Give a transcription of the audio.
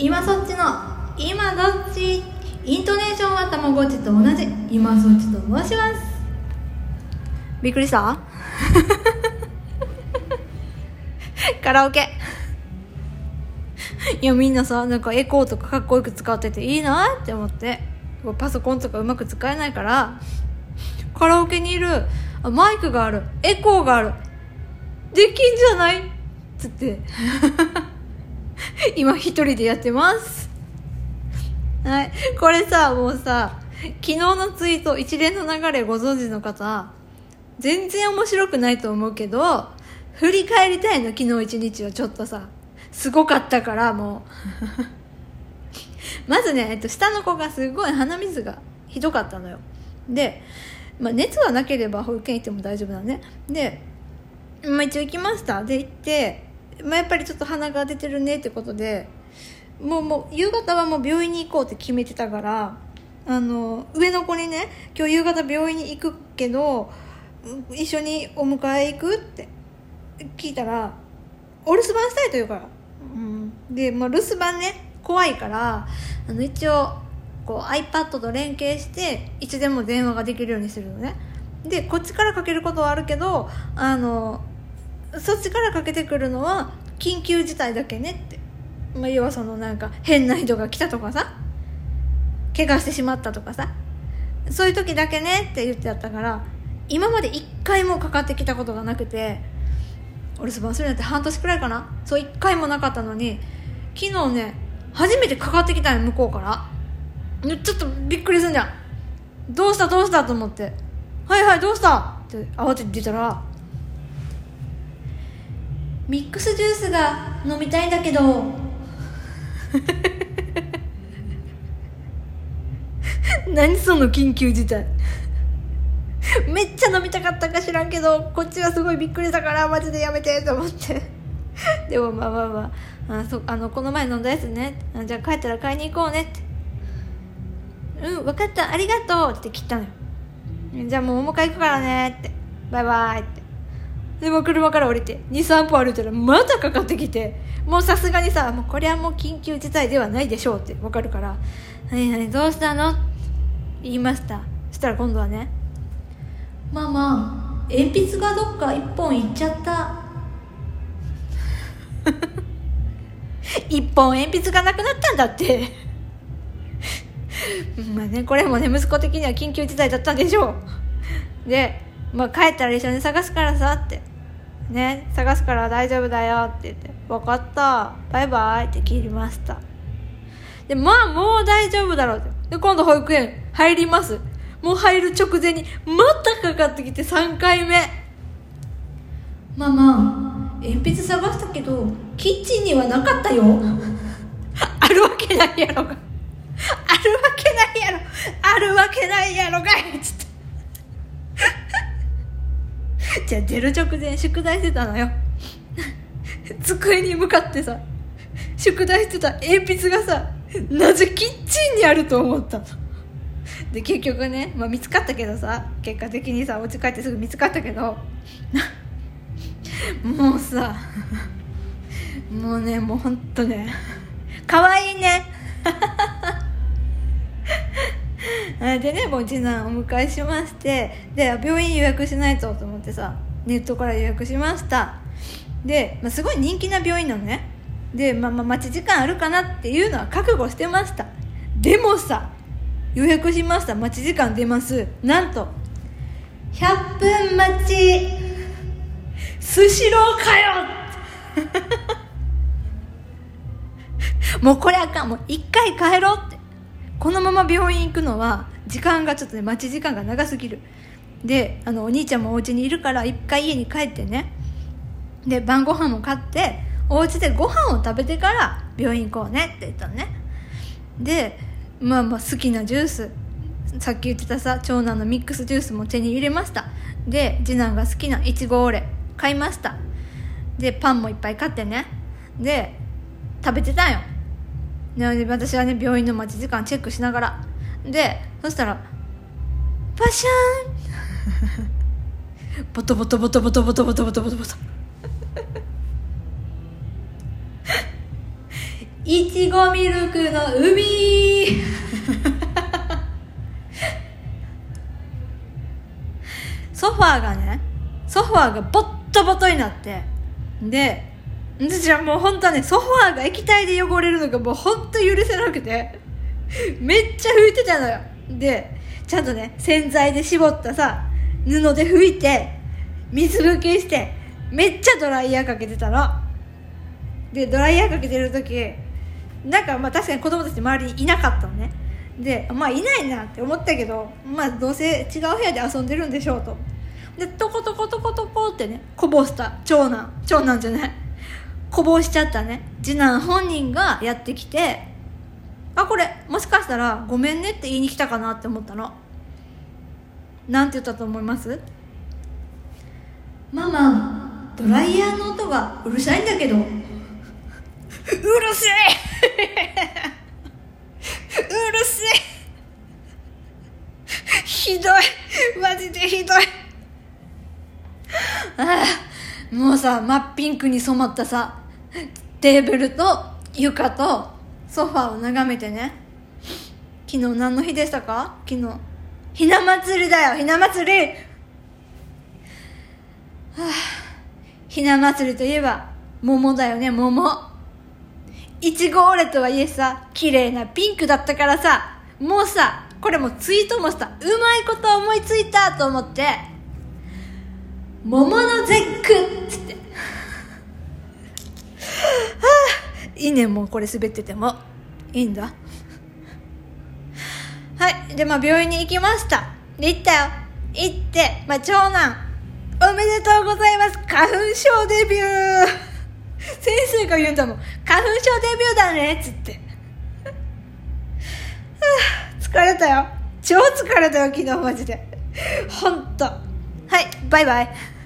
今そっちの今どっち。イントネーションはたまごっちと同じ今そっちと申します。びっくりしたカラオケいやみんなさ、なんかエコーとかかっこよく使ってていいなって思って、パソコンとかうまく使えないから、カラオケにいる、あ、マイクがある、エコーがある、できんじゃないっつって今一人でやってます。はい、これさ、もうさ、昨日のツイート、一連の流れご存知の方、全然面白くないと思うけど振り返りたいの。昨日一日はちょっとさすごかったから、もうまずね、下の子がすごい鼻水がひどかったのよ。で、まあ、熱がなければ保育園行っても大丈夫だね。で、まあ、一応行きました。で行って、まあ、やっぱりちょっと鼻が出てるねってことで、もう夕方はもう病院に行こうって決めてたから、上の子にね、今日夕方病院に行くけど一緒にお迎え行くって聞いたら、お留守番したいと言うから、で、まあ、留守番ね怖いから、一応こう iPad と連携していつでも電話ができるようにするのね。で、こっちからかけることはあるけど、そっちからかけてくるのは緊急事態だけねって、まあ、要はそのなんか変な人が来たとかさ、怪我してしまったとかさ、そういう時だけねって言ってあったから、今まで一回もかかってきたことがなくて、お留守番するなんて半年くらいかな、そう一回もなかったのに、昨日ね初めてかかってきたの、向こうから。ちょっとびっくりすんじゃん。どうしたと思って、はいはいどうしたって慌てて出たら、ミックスジュースが飲みたいんだけど何その緊急事態めっちゃ飲みたかったか知らんけど、こっちはすごいびっくりだからマジでやめてと思ってでもまあ、この前飲んだやつね、じゃあ帰ったら買いに行こうねって、うん、分かった、ありがとうって切ったのよ。じゃあもうお迎え行くからねって、バイバイって。でも車から降りて 2,3 歩歩いたらまたかかってきて、もうさすがにさ、もうこれはもう緊急事態ではないでしょうって分かるから、何々どうしたのって言いました。そしたら今度はね、ママ、鉛筆がどっか一本いっちゃった一本鉛筆がなくなったんだってまあね、これもね息子的には緊急事態だったんでしょう。で、まあ、帰ったら一緒に探すからさってね、探すから大丈夫だよって言って、分かったバイバイって切りました。で、まあもう大丈夫だろうって。で、今度保育園入ります、もう入る直前にまたかかってきて3回目。ママ、鉛筆探したけどキッチンにはなかったよあるわけないやろがあるわけないやろがいちょっとじゃあ出る直前宿題してたのよ机に向かってさ、宿題してた鉛筆がさ、なぜキッチンにあると思ったので、結局ね、まあ、見つかったけどさ、結果的にさお家帰ってすぐ見つかったけどもうさ、もうね、もうほんとね、かわいいねでね、もう次男お迎えしまして、で、病院予約しないとと思ってさ、ネットから予約しました。で、まあ、すごい人気な病院なのね。で、まあ、待ち時間あるかなっていうのは覚悟してました。でもさ、予約しました、待ち時間出ます、なんと100分待ち、スシローかよもうこれあかん、もう一回帰ろうって。このまま病院行くのは時間がちょっとね、待ち時間が長すぎる。で、お兄ちゃんもお家にいるから一回家に帰ってね、で、晩ご飯も買ってお家でご飯を食べてから病院行こうねって言ったのね。で、まあ好きなジュース、さっき言ってたさ長男のミックスジュースも手に入れました。で、次男が好きないちごオレ買いました。で、パンもいっぱい買ってね、で、食べてたんよ。なので私はね、病院の待ち時間チェックしながら、で、そしたらパシャーンボトボトボトボトボトボトボトボトボトいちごミルクの海ソファーがボットボトになって、で私はもう本当はね、ソファーが液体で汚れるのがもう本当許せなくてめっちゃ拭いてたのよ。でちゃんとね、洗剤で絞ったさ布で拭いて水拭きしてめっちゃドライヤーかけてたの。でドライヤーかけてる時なんかまあ確かに子供たち周りにいなかったのね。でまあいないなって思ったけど、まあどうせ違う部屋で遊んでるんでしょうと。でトコトコトコトコってね、こぼした長男じゃない、こぼしちゃったね次男本人がやってきて、あ、これもしかしたらごめんねって言いに来たかなって思ったの。なんて言ったと思います？ママ、ドライヤーの音がうるさいんだけど。うるせえひどい、マジでひどい。ああ、もうさ、真っピンクに染まったさテーブルと床とソファーを眺めてね、昨日何の日でしたか？昨日ひな祭りだよ、ひな祭り、はあ、ひな祭りといえば桃だよね、桃。いちごオレとはいえさ、綺麗なピンクだったからさ、もうさ、これもツイートもした、うまいこと思いついたと思って桃の絶句っつってはあ、いいね、もうこれ滑っててもいいんだはい、でまあ病院に行きました。で行ったよ、行って、まあ、長男おめでとうございます、花粉症デビュー先生が言うんだもん、花粉症デビューだねっつって疲れたよ、超疲れたよ昨日マジでほんと。はい、バイバイ。